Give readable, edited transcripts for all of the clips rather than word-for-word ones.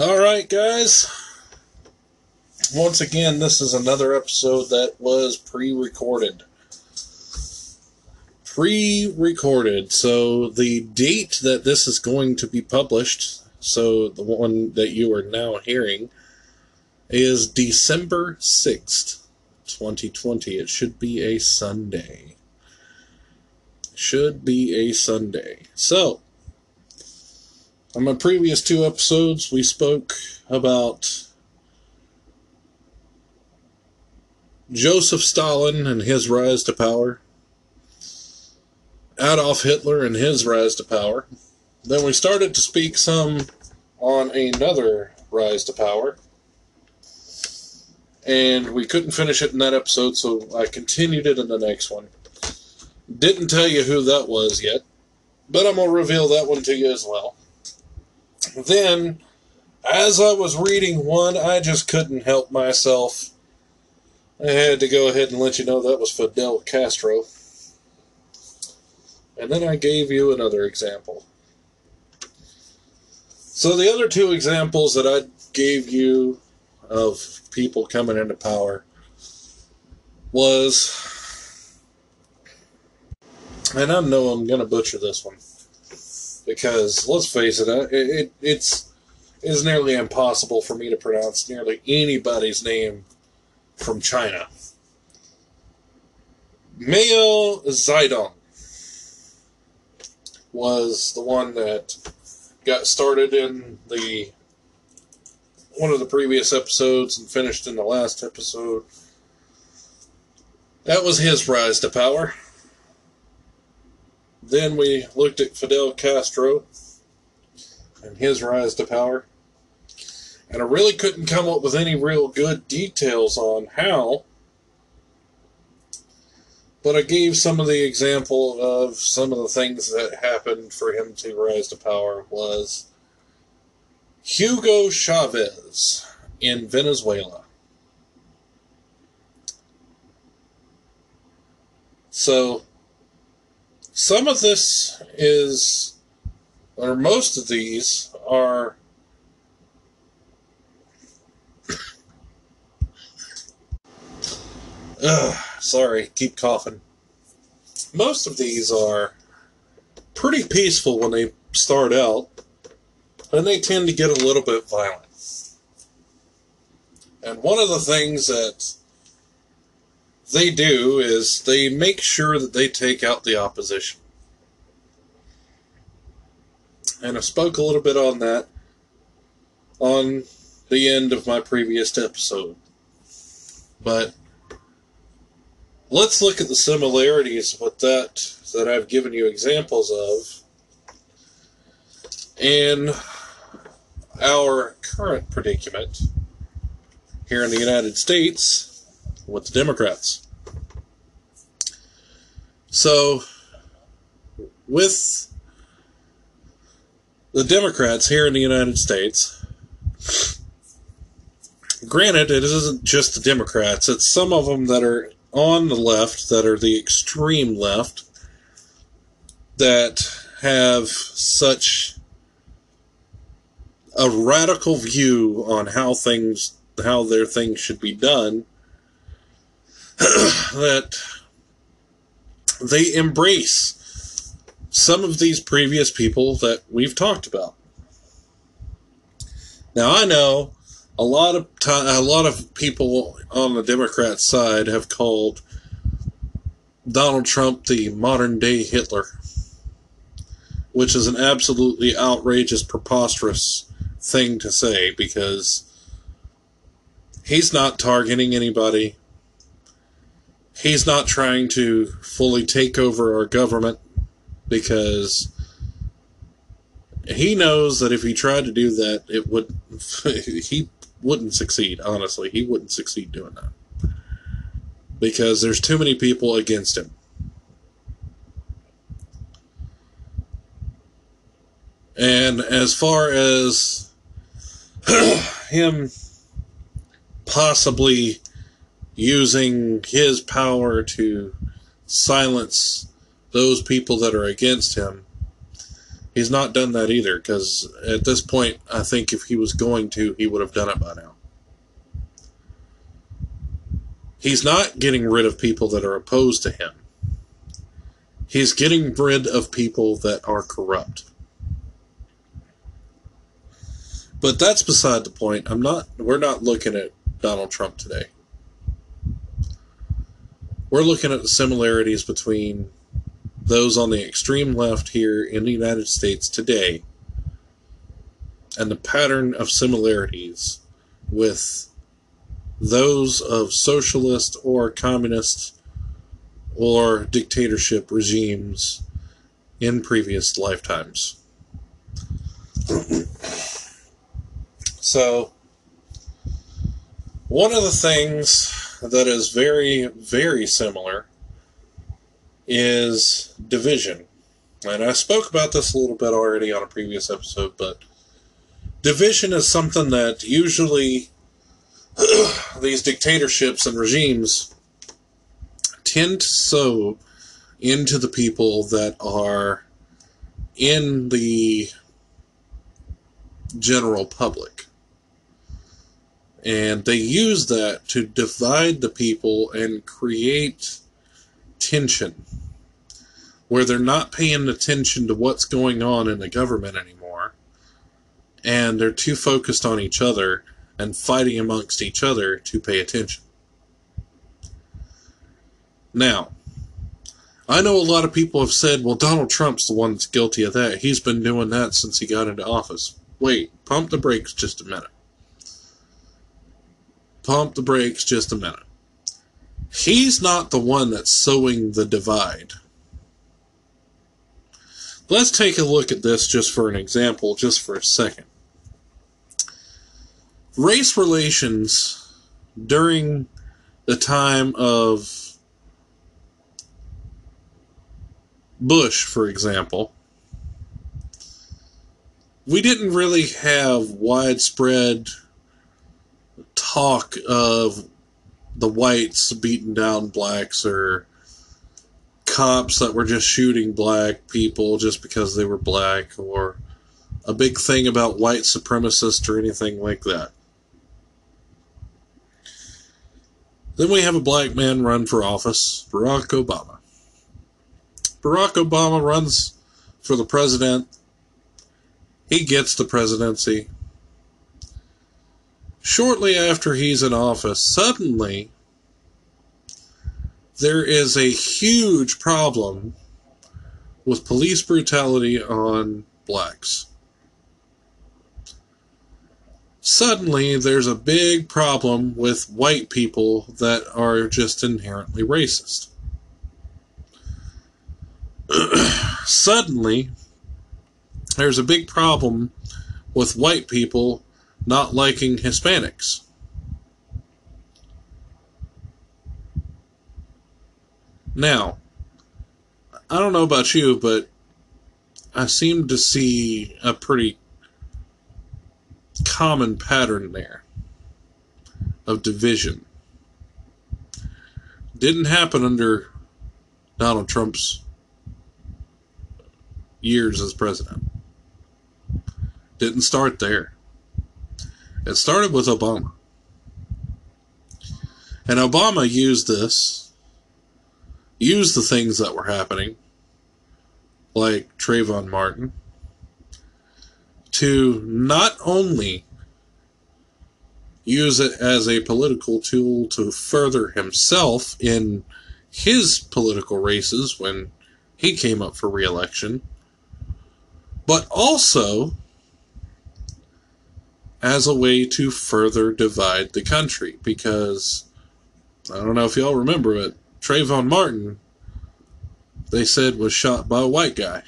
Alright guys, once again this is another episode that was pre-recorded. So the date that this is going to be published, so the one that you are now hearing, is December 6th, 2020. It should be a Sunday. So, on my previous two episodes, we spoke about Joseph Stalin and his rise to power, Adolf Hitler and his rise to power. Then we started to speak some on another rise to power, and we couldn't finish it in that episode, so I continued it in the next one. Didn't tell you who that was yet, but I'm going to reveal that one to you as well. Then, as I was reading one, I just couldn't help myself. I had to go ahead and let you know that was Fidel Castro. And then I gave you another example. So the other two examples that I gave you of people coming into power was, and I know I'm going to butcher this one, because, let's face it, it's nearly impossible for me to pronounce nearly anybody's name from China. Mao Zedong was the one that got started in the one of the previous episodes and finished in the last episode. That was his rise to power. Then we looked at Fidel Castro and his rise to power. And I really couldn't come up with any real good details on how, but I gave some of the example of some of the things that happened for him to rise to power was Hugo Chavez in Venezuela. So, some of this is, or most of these are, most of these are pretty peaceful when they start out, and they tend to get a little bit violent. And one of the things that they do is they make sure that they take out the opposition. And I spoke a little bit on that on the end of my previous episode. But let's look at the similarities with that I've given you examples of in our current predicament here in the United States with the Democrats. So, with the Democrats here in the United States, granted, it isn't just the Democrats, it's some of them that are on the left, that are the extreme left, that have such a radical view on how their things should be done, that they embrace some of these previous people that we've talked about. Now, I know a lot of people on the Democrat side have called Donald Trump the modern-day Hitler, which is an absolutely outrageous, preposterous thing to say, because he's not targeting anybody. He's not trying to fully take over our government, because he knows that if he tried to do that, he wouldn't succeed, honestly. He wouldn't succeed doing that, because there's too many people against him. And as far as him possibly using his power to silence those people that are against him, He's not done that either, because at this point, I think if he was going to, he would have done it by now. He's not getting rid of people that are opposed to him. He's getting rid of people that are corrupt. But that's beside the point. We're not looking at Donald Trump today. We're looking at the similarities between those on the extreme left here in the United States today and the pattern of similarities with those of socialist or communist or dictatorship regimes in previous lifetimes. So, one of the things that is very, very similar is division. And I spoke about this a little bit already on a previous episode, but division is something that usually these dictatorships and regimes tend to sow into the people that are in the general public. And they use that to divide the people and create tension, where they're not paying attention to what's going on in the government anymore, and they're too focused on each other and fighting amongst each other to pay attention. Now, I know a lot of people have said, well, Donald Trump's the one that's guilty of that. He's been doing that since he got into office. Wait, pump the brakes just a minute. Pump the brakes just a minute. He's not the one that's sowing the divide. Let's take a look at this just for an example, just for a second. Race relations during the time of Bush, for example, we didn't really have widespread talk of the whites beating down blacks or cops that were just shooting black people just because they were black, or a big thing about white supremacists or anything like that. Then we have a black man run for office, Barack Obama. Barack Obama runs for the president. He gets the presidency. Shortly after he's in office, suddenly there is a huge problem with police brutality on blacks. Suddenly there's a big problem with white people that are just inherently racist. Suddenly there's a big problem with white people not liking Hispanics. Now, I don't know about you, but I seem to see a pretty common pattern there of division. Didn't happen under Donald Trump's years as president. Didn't start there. It started with Obama. And Obama used the things that were happening, like Trayvon Martin, to not only use it as a political tool to further himself in his political races when he came up for re-election, but also as a way to further divide the country, because, I don't know if y'all remember it, Trayvon Martin, they said, was shot by a white guy.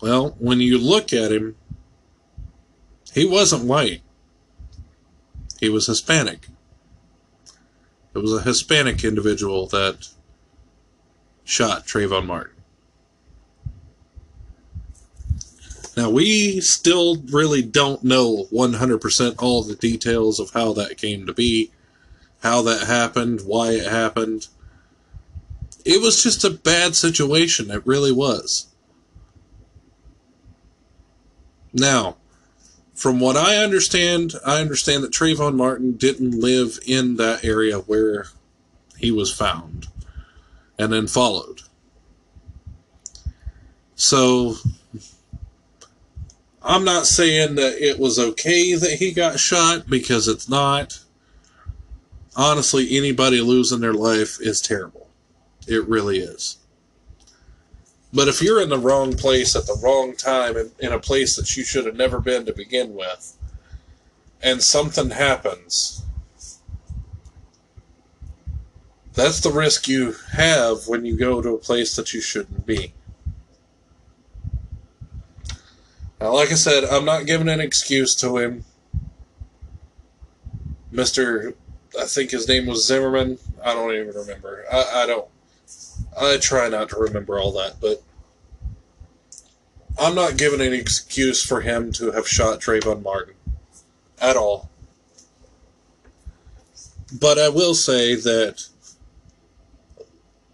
Well, when you look at him, he wasn't white. He was Hispanic. It was a Hispanic individual that shot Trayvon Martin. Now, we still really don't know 100% all the details of how that came to be, how that happened, why it happened. It was just a bad situation. It really was. Now, from what I understand that Trayvon Martin didn't live in that area where he was found and then followed. So, I'm not saying that it was okay that he got shot, because it's not. Honestly, anybody losing their life is terrible. It really is. But if you're in the wrong place at the wrong time, in a place that you should have never been to begin with, and something happens, that's the risk you have when you go to a place that you shouldn't be. Now, like I said, I'm not giving an excuse to him. Mr., I think his name was Zimmerman. I don't even remember. I try not to remember all that, but I'm not giving an excuse for him to have shot Trayvon Martin at all. But I will say that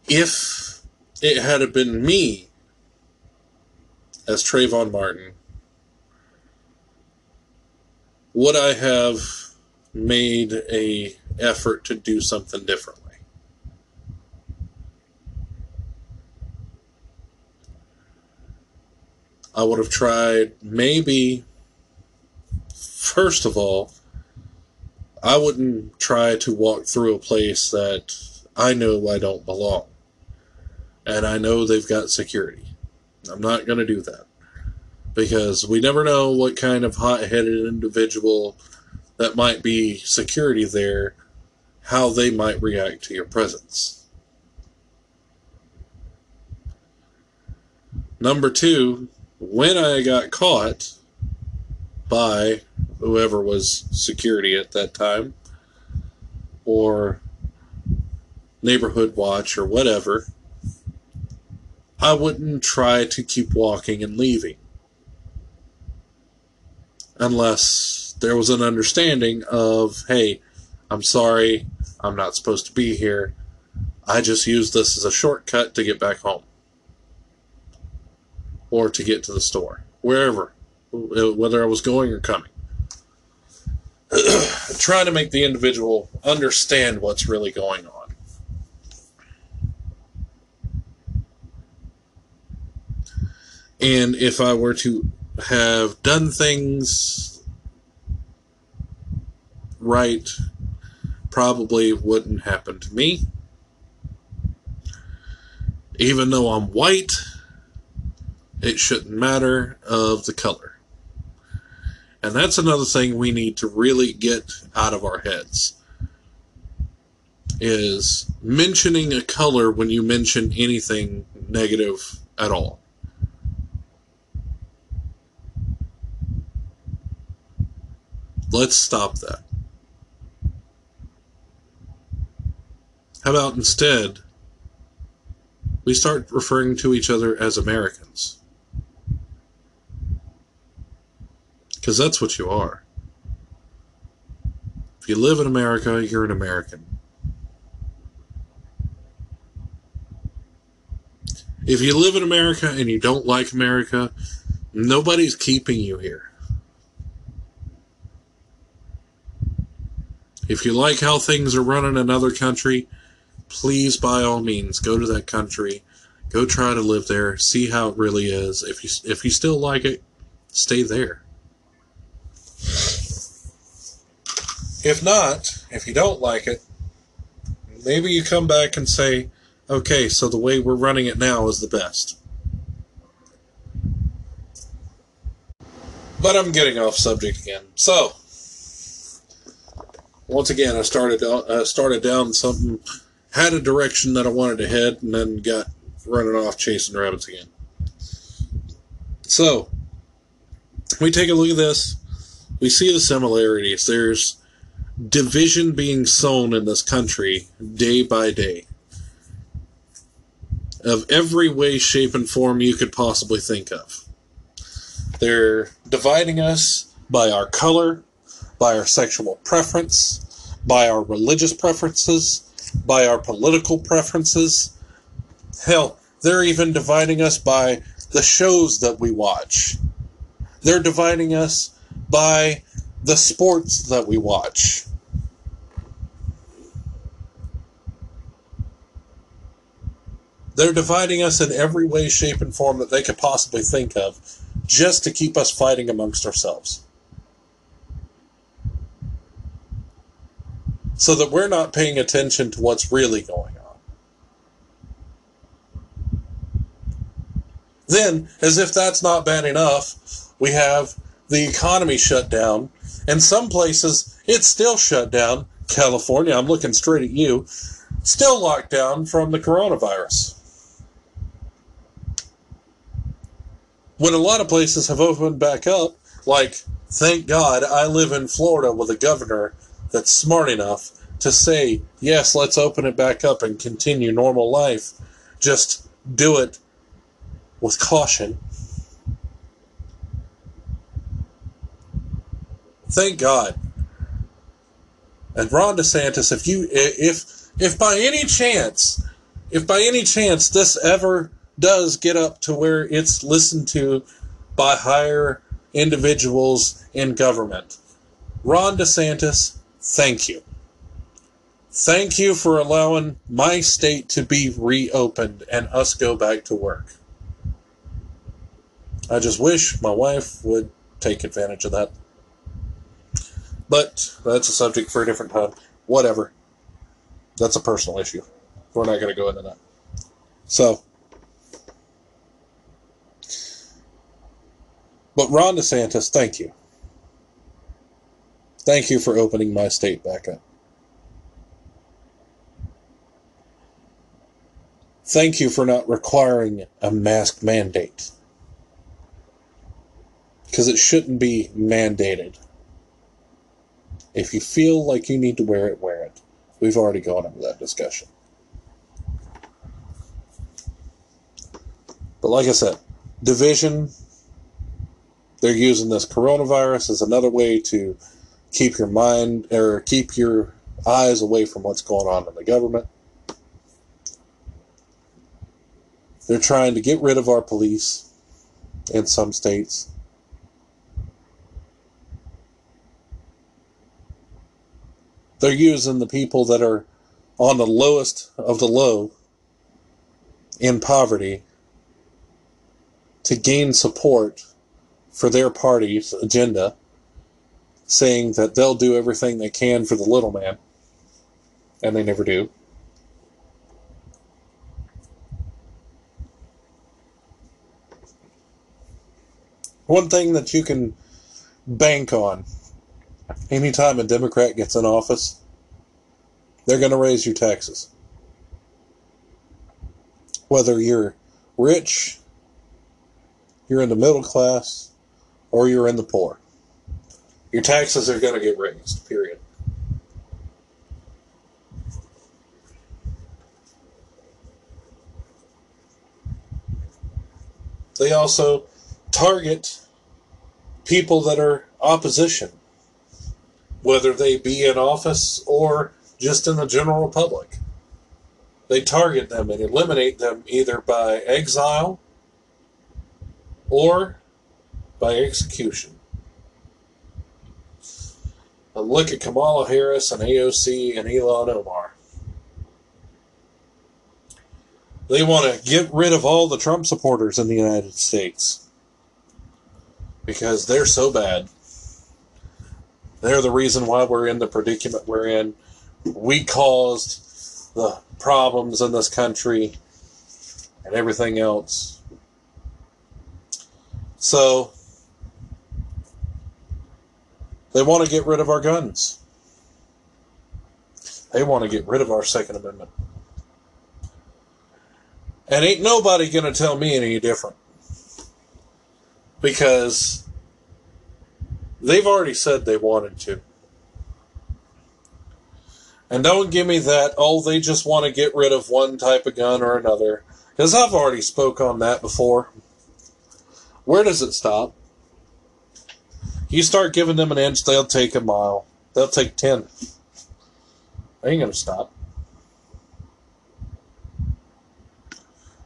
if it had been me as Trayvon Martin, would I have made an effort to do something differently? I would have tried, maybe, first of all, I wouldn't try to walk through a place that I know I don't belong. And I know they've got security. I'm not going to do that. Because we never know what kind of hot-headed individual that might be security there, how they might react to your presence. Number two, when I got caught by whoever was security at that time, or neighborhood watch or whatever, I wouldn't try to keep walking and leaving. Unless there was an understanding of, hey, I'm sorry, I'm not supposed to be here. I just used this as a shortcut to get back home. Or to get to the store. Wherever. Whether I was going or coming. Trying to make the individual understand what's really going on. And if I were to have done things right, probably wouldn't happen to me. Even though I'm white, it shouldn't matter of the color. And that's another thing we need to really get out of our heads, is mentioning a color when you mention anything negative at all. Let's stop that. How about instead, we start referring to each other as Americans? Because that's what you are. If you live in America, you're an American. If you live in America and you don't like America, nobody's keeping you here. If you like how things are run in another country, please, by all means, go to that country, go try to live there, see how it really is. If you still like it, stay there. If not, if you don't like it, maybe you come back and say, okay, so the way we're running it now is the best. But I'm getting off subject again. So, once again, I started down something, had a direction that I wanted to head, and then got running off chasing rabbits again. So, we take a look at this. We see the similarities. There's division being sown in this country day by day. Of every way, shape, and form you could possibly think of. They're dividing us by our color, by our sexual preference, by our religious preferences, by our political preferences, Hell, they're even dividing us by the shows that we watch. They're dividing us by the sports that we watch. They're dividing us in every way, shape, and form that they could possibly think of just to keep us fighting amongst ourselves. So that we're not paying attention to what's really going on. Then, as if that's not bad enough, we have the economy shut down. In some places, it's still shut down. California, I'm looking straight at you, still locked down from the coronavirus. When a lot of places have opened back up, like, thank God I live in Florida with a governor that's smart enough to say, yes, let's open it back up and continue normal life. Just do it with caution. Thank God. And Ron DeSantis, if by any chance this ever does get up to where it's listened to by higher individuals in government. Ron DeSantis, thank you. Thank you for allowing my state to be reopened and us go back to work. I just wish my wife would take advantage of that. But that's a subject for a different time. Whatever. That's a personal issue. We're not going to go into that. So... but Ron DeSantis, thank you. Thank you for opening my state back up. Thank you for not requiring a mask mandate. Because it shouldn't be mandated. If you feel like you need to wear it, wear it. We've already gone over that discussion. But like I said, division... they're using this coronavirus as another way to keep your mind or keep your eyes away from what's going on in the government. They're trying to get rid of our police in some states. They're using the people that are on the lowest of the low in poverty to gain support for their party's agenda, saying that they'll do everything they can for the little man, and they never do. One thing that you can bank on, anytime a Democrat gets in office, they're going to raise your taxes. Whether you're rich, you're in the middle class, or you're in the poor. Your taxes are going to get raised, period. They also target people that are opposition, whether they be in office or just in the general public. They target them and eliminate them either by exile or by execution. And look at Kamala Harris and AOC and Ilhan Omar. They want to get rid of all the Trump supporters in the United States because they're so bad. They're the reason why we're in the predicament we're in. We caused the problems in this country and everything else. So, they want to get rid of our guns. They want to get rid of our Second Amendment. And ain't nobody going to tell me any different. Because they've already said they wanted to. And don't give me that, oh, they just want to get rid of one type of gun or another. Because I've already spoke on that before. Where does it stop? You start giving them an inch, they'll take a mile. They'll take 10. They ain't going to stop.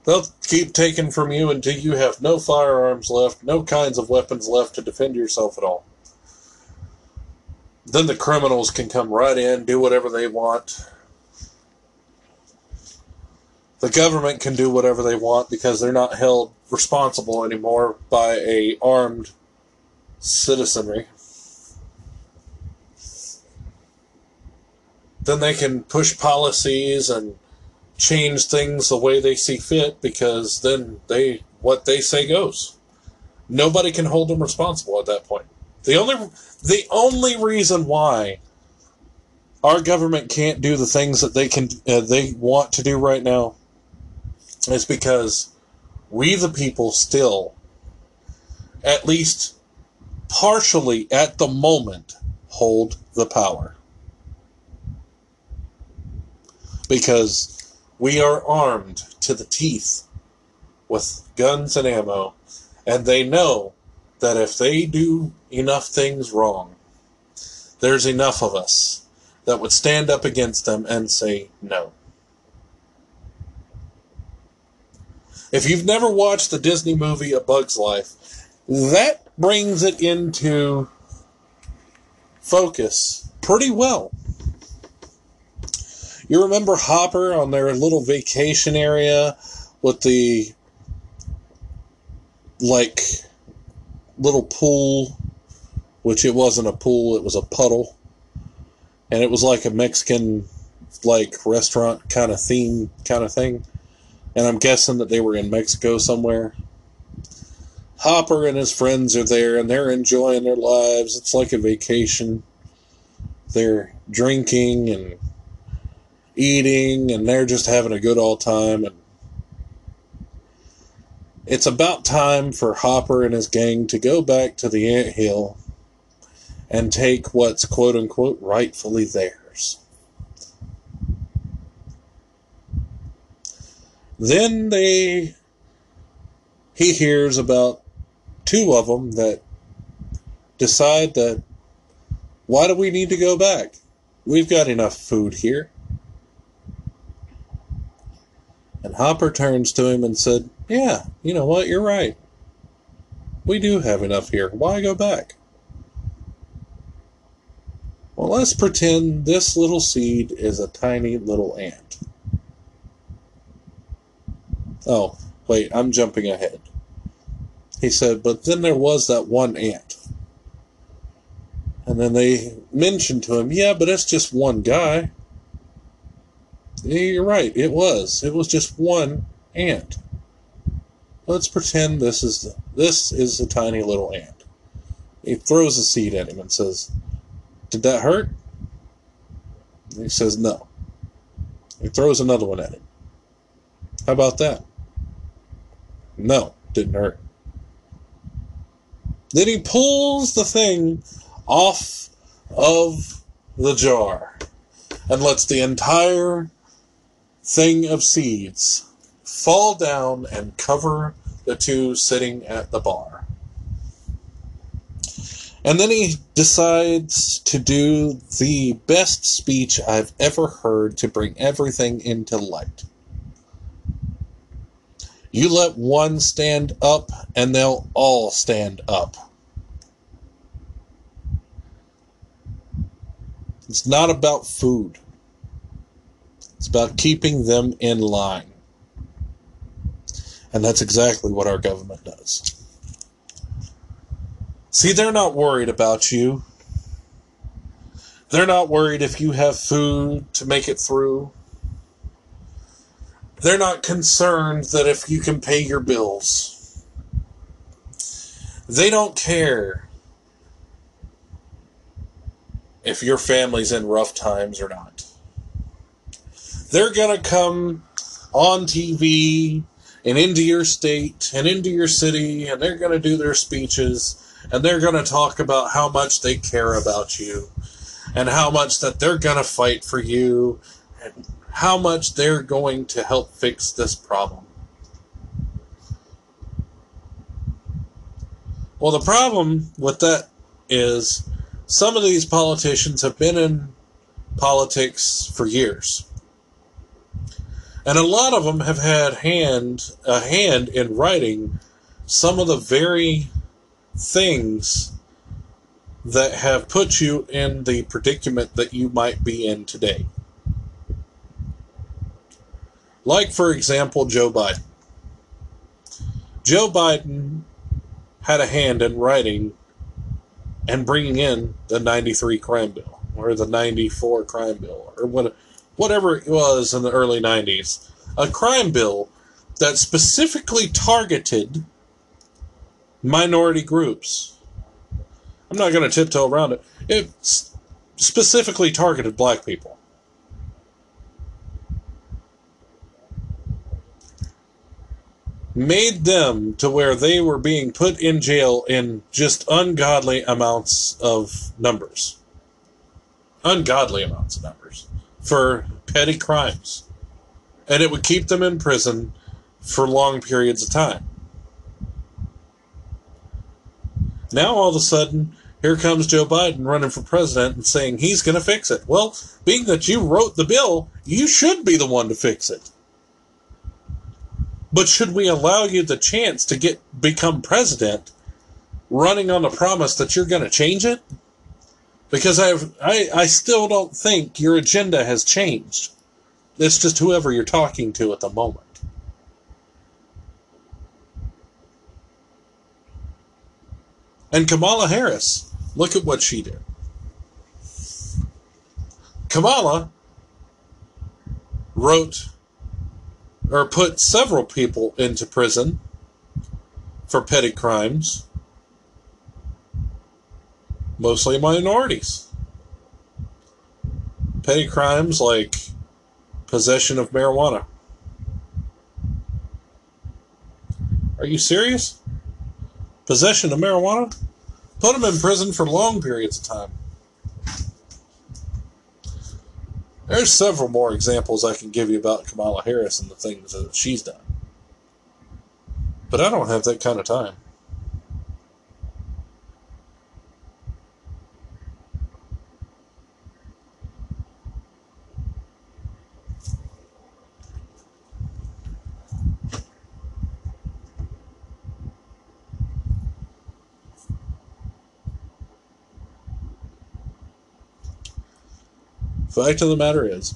They'll keep taking from you until you have no firearms left, no kinds of weapons left to defend yourself at all. Then the criminals can come right in, do whatever they want. The government can do whatever they want because they're not held responsible anymore by an armed citizenry. Then they can push policies and change things the way they see fit, because then what they say goes. Nobody can hold them responsible at that point. The only reason why our government can't do the things that they want to do right now is because we the people still, at least partially at the moment, hold the power. Because we are armed to the teeth with guns and ammo, and they know that if they do enough things wrong, there's enough of us that would stand up against them and say no. If you've never watched the Disney movie A Bug's Life, that brings it into focus pretty well. You remember Hopper on their little vacation area with the, like, little pool, which it wasn't a pool, it was a puddle. And it was like a Mexican, like, restaurant kind of theme kind of thing. And I'm guessing that they were in Mexico somewhere. Hopper and his friends are there, and they're enjoying their lives. It's like a vacation. They're drinking and eating, and they're just having a good old time. And it's about time for Hopper and his gang to go back to the anthill and take what's quote-unquote rightfully theirs. Then he hears about two of them that decide that, why do we need to go back? We've got enough food here. And Hopper turns to him and said, yeah, you know what, you're right. We do have enough here. Why go back? Well, let's pretend this little seed is a tiny little ant. Oh, wait, I'm jumping ahead. He said, but then there was that one ant. And then they mentioned to him, yeah, but it's just one guy. You're right, it was. It was just one ant. Let's pretend this is a tiny little ant. He throws a seed at him and says, did that hurt? And he says, no. He throws another one at him. How about that? No, didn't hurt. Then he pulls the thing off of the jar and lets the entire thing of seeds fall down and cover the two sitting at the bar. And then he decides to do the best speech I've ever heard to bring everything into light. You let one stand up and they'll all stand up. It's not about food. It's about keeping them in line. And that's exactly what our government does. See, they're not worried about you. They're not worried if you have food to make it through. They're not concerned that if you can pay your bills. They don't care if your family's in rough times or not. They're going to come on TV and into your state and into your city, and they're going to do their speeches, and they're going to talk about how much they care about you and how much that they're going to fight for you and how much they're going to help fix this problem. Well, the problem with that is some of these politicians have been in politics for years. And a lot of them have had a hand in writing some of the very things that have put you in the predicament that you might be in today. Like, for example, Joe Biden. Joe Biden had a hand in writing and bringing in the 93 crime bill, or the 94 crime bill, or whatever it was in the early 90s. A crime bill that specifically targeted minority groups. I'm not going to tiptoe around it. It specifically targeted black people. Made them to where they were being put in jail in just ungodly amounts of numbers. Ungodly amounts of numbers for petty crimes. And it would keep them in prison for long periods of time. Now all of a sudden, here comes Joe Biden running for president and saying he's going to fix it. Well, being that you wrote the bill, you should be the one to fix it. But should we allow you the chance to become president running on the promise that you're going to change it? Because I still don't think your agenda has changed. It's just whoever you're talking to at the moment. And Kamala Harris, look at what she did. Kamala wrote or put several people into prison for petty crimes, mostly minorities. Petty crimes like possession of marijuana. Are you serious? Possession of marijuana? Put them in prison for long periods of time. There's several more examples I can give you about Kamala Harris and the things that she's done. But I don't have that kind of time. Fact of the matter is,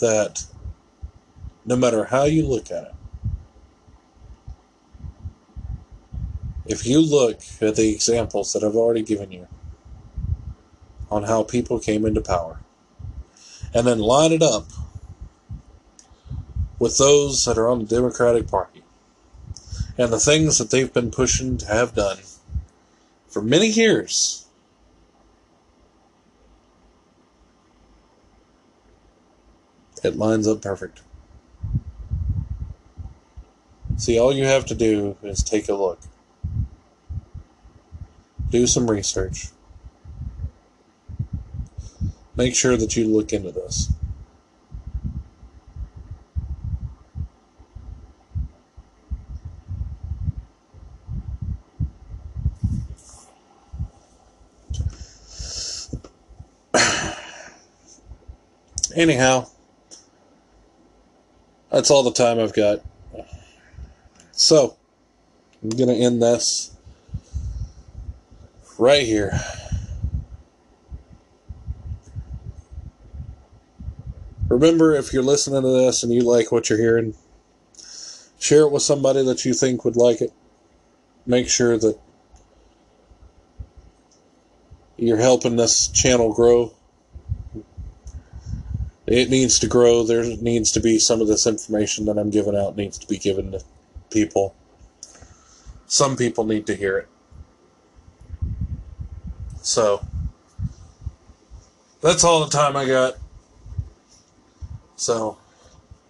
that no matter how you look at it, if you look at the examples that I've already given you on how people came into power, and then line it up with those that are on the Democratic Party, and the things that they've been pushing to have done, for many years, it lines up perfect. See, all you have to do is take a look, do some research, make sure that you look into this. Anyhow, that's all the time I've got. So, I'm going to end this right here. Remember, if you're listening to this and you like what you're hearing, share it with somebody that you think would like it. Make sure that you're helping this channel grow. It needs to grow. There needs to be some of this information that I'm giving out needs to be given to people. Some people need to hear it. So, that's all the time I got. So,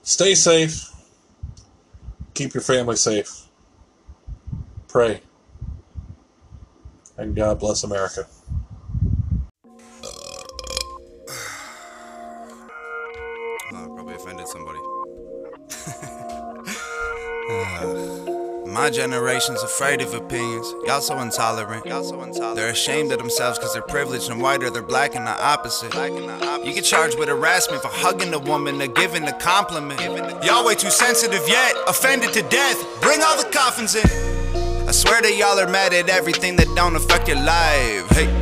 stay safe. Keep your family safe. Pray. And God bless America. Somebody My generation's afraid of opinions. Y'all so intolerant. They're ashamed of themselves because they're privileged and white, or they're black and the opposite. You get charged with harassment for hugging a woman or giving a compliment. Y'all way too sensitive yet, offended to death. Bring all the coffins in. I swear that y'all are mad at everything that don't affect your life. Hey.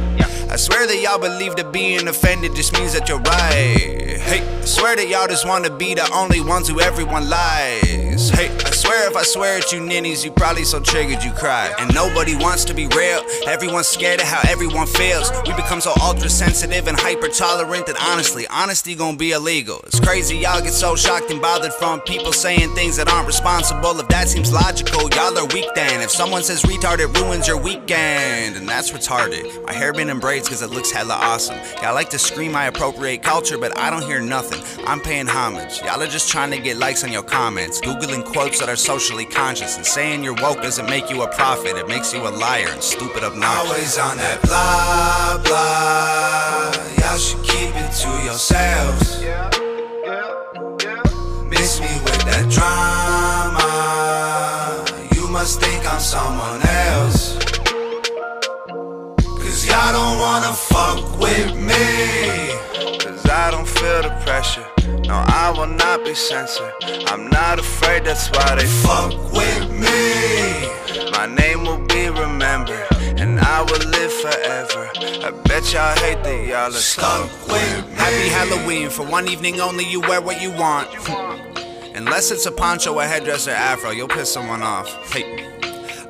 I swear that y'all believe that being offended just means that you're right. Hey, I swear that y'all just wanna be the only ones who everyone lies. Hey, I swear if I swear at you ninnies, you probably so triggered you cry. And nobody wants to be real, everyone's scared of how everyone feels. We become so ultra sensitive and hyper tolerant that honestly, honesty gonna be illegal. It's crazy y'all get so shocked and bothered from people saying things that aren't responsible. If that seems logical, y'all are weak then. If someone says retard, it ruins your weekend. And that's retarded. My hair been in braids cause it looks hella awesome. Y'all like to scream I appropriate culture, but I don't hear nothing. I'm paying homage. Y'all are just trying to get likes on your comments, Googling quotes that are socially conscious, and saying you're woke doesn't make you a prophet. It makes you a liar and stupid obnoxious. Always on that blah blah. Y'all should keep it to yourselves. Miss me with that drama. You must think I'm someone else. Cause y'all don't wanna fuck with me. Cause I don't feel the pressure. No, I will not be censored. I'm not afraid, that's why they fuck with me. My name will be remembered, and I will live forever. I bet y'all hate that y'all are stuck with me. Happy Halloween, for one evening only you wear what you want. Unless it's a poncho, a headdress, or afro, you'll piss someone off. Hey.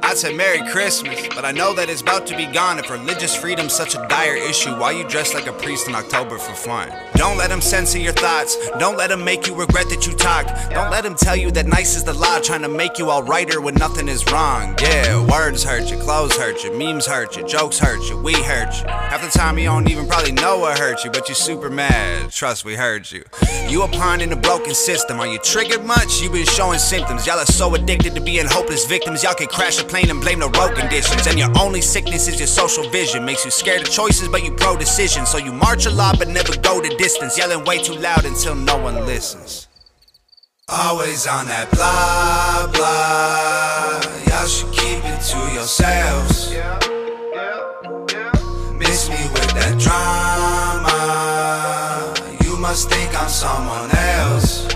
I'd say Merry Christmas, but I know that it's about to be gone. If religious freedom's such a dire issue, why you dress like a priest in October for fun? Don't let them censor your thoughts. Don't let them make you regret that you talked. Don't let them tell you that nice is the law, trying to make you all righter when nothing is wrong. Yeah, words hurt you, clothes hurt you, memes hurt you, jokes hurt you, we hurt you. Half the time you don't even probably know what hurt you, but you're super mad. Trust, we heard you. You a pawn in a broken system. Are you triggered much? You been showing symptoms. Y'all are so addicted to being hopeless victims. Y'all can crash a plane and blame the road conditions, and your only sickness is your social vision. Makes you scared of choices, but you pro decisions. So you march a lot, but never go the distance. Yelling way too loud until no one listens. Always on that blah blah. Y'all should keep it to yourselves. Miss me with that drama. You must think I'm someone else.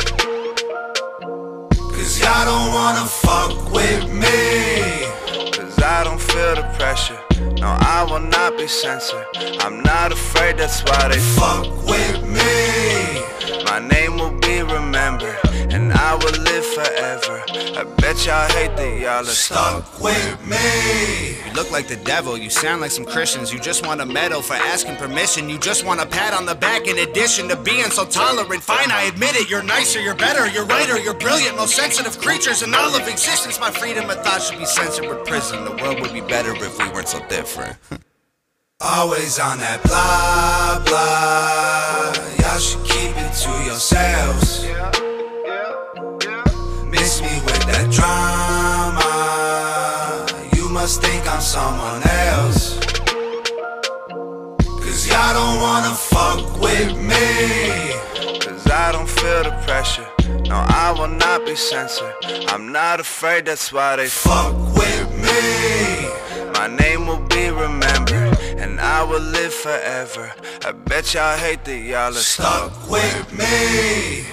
Cause y'all don't wanna fuck with me. I don't feel the pressure. No, I will not be censored. I'm not afraid, that's why they fuck with me. My name will be remembered, and I will live forever. I bet y'all hate that y'all are stuck with me. You look like the devil, you sound like some Christians. You just want a medal for asking permission. You just want a pat on the back in addition to being so tolerant. Fine, I admit it, you're nicer, you're better, you're righter, you're brilliant. Most sensitive creatures in all of existence. My freedom of thought should be censored with prison. The world would be better if we weren't so different. Always on that blah blah. Y'all should keep it to yourselves. Miss me with that drama. You must think I'm someone else. Cause y'all don't wanna fuck with me. Cause I don't feel the pressure. No, I will not be censored. I'm not afraid, that's why they fuck with me. My name will be remembered, and I will live forever. I bet y'all hate that y'all are stuck with me.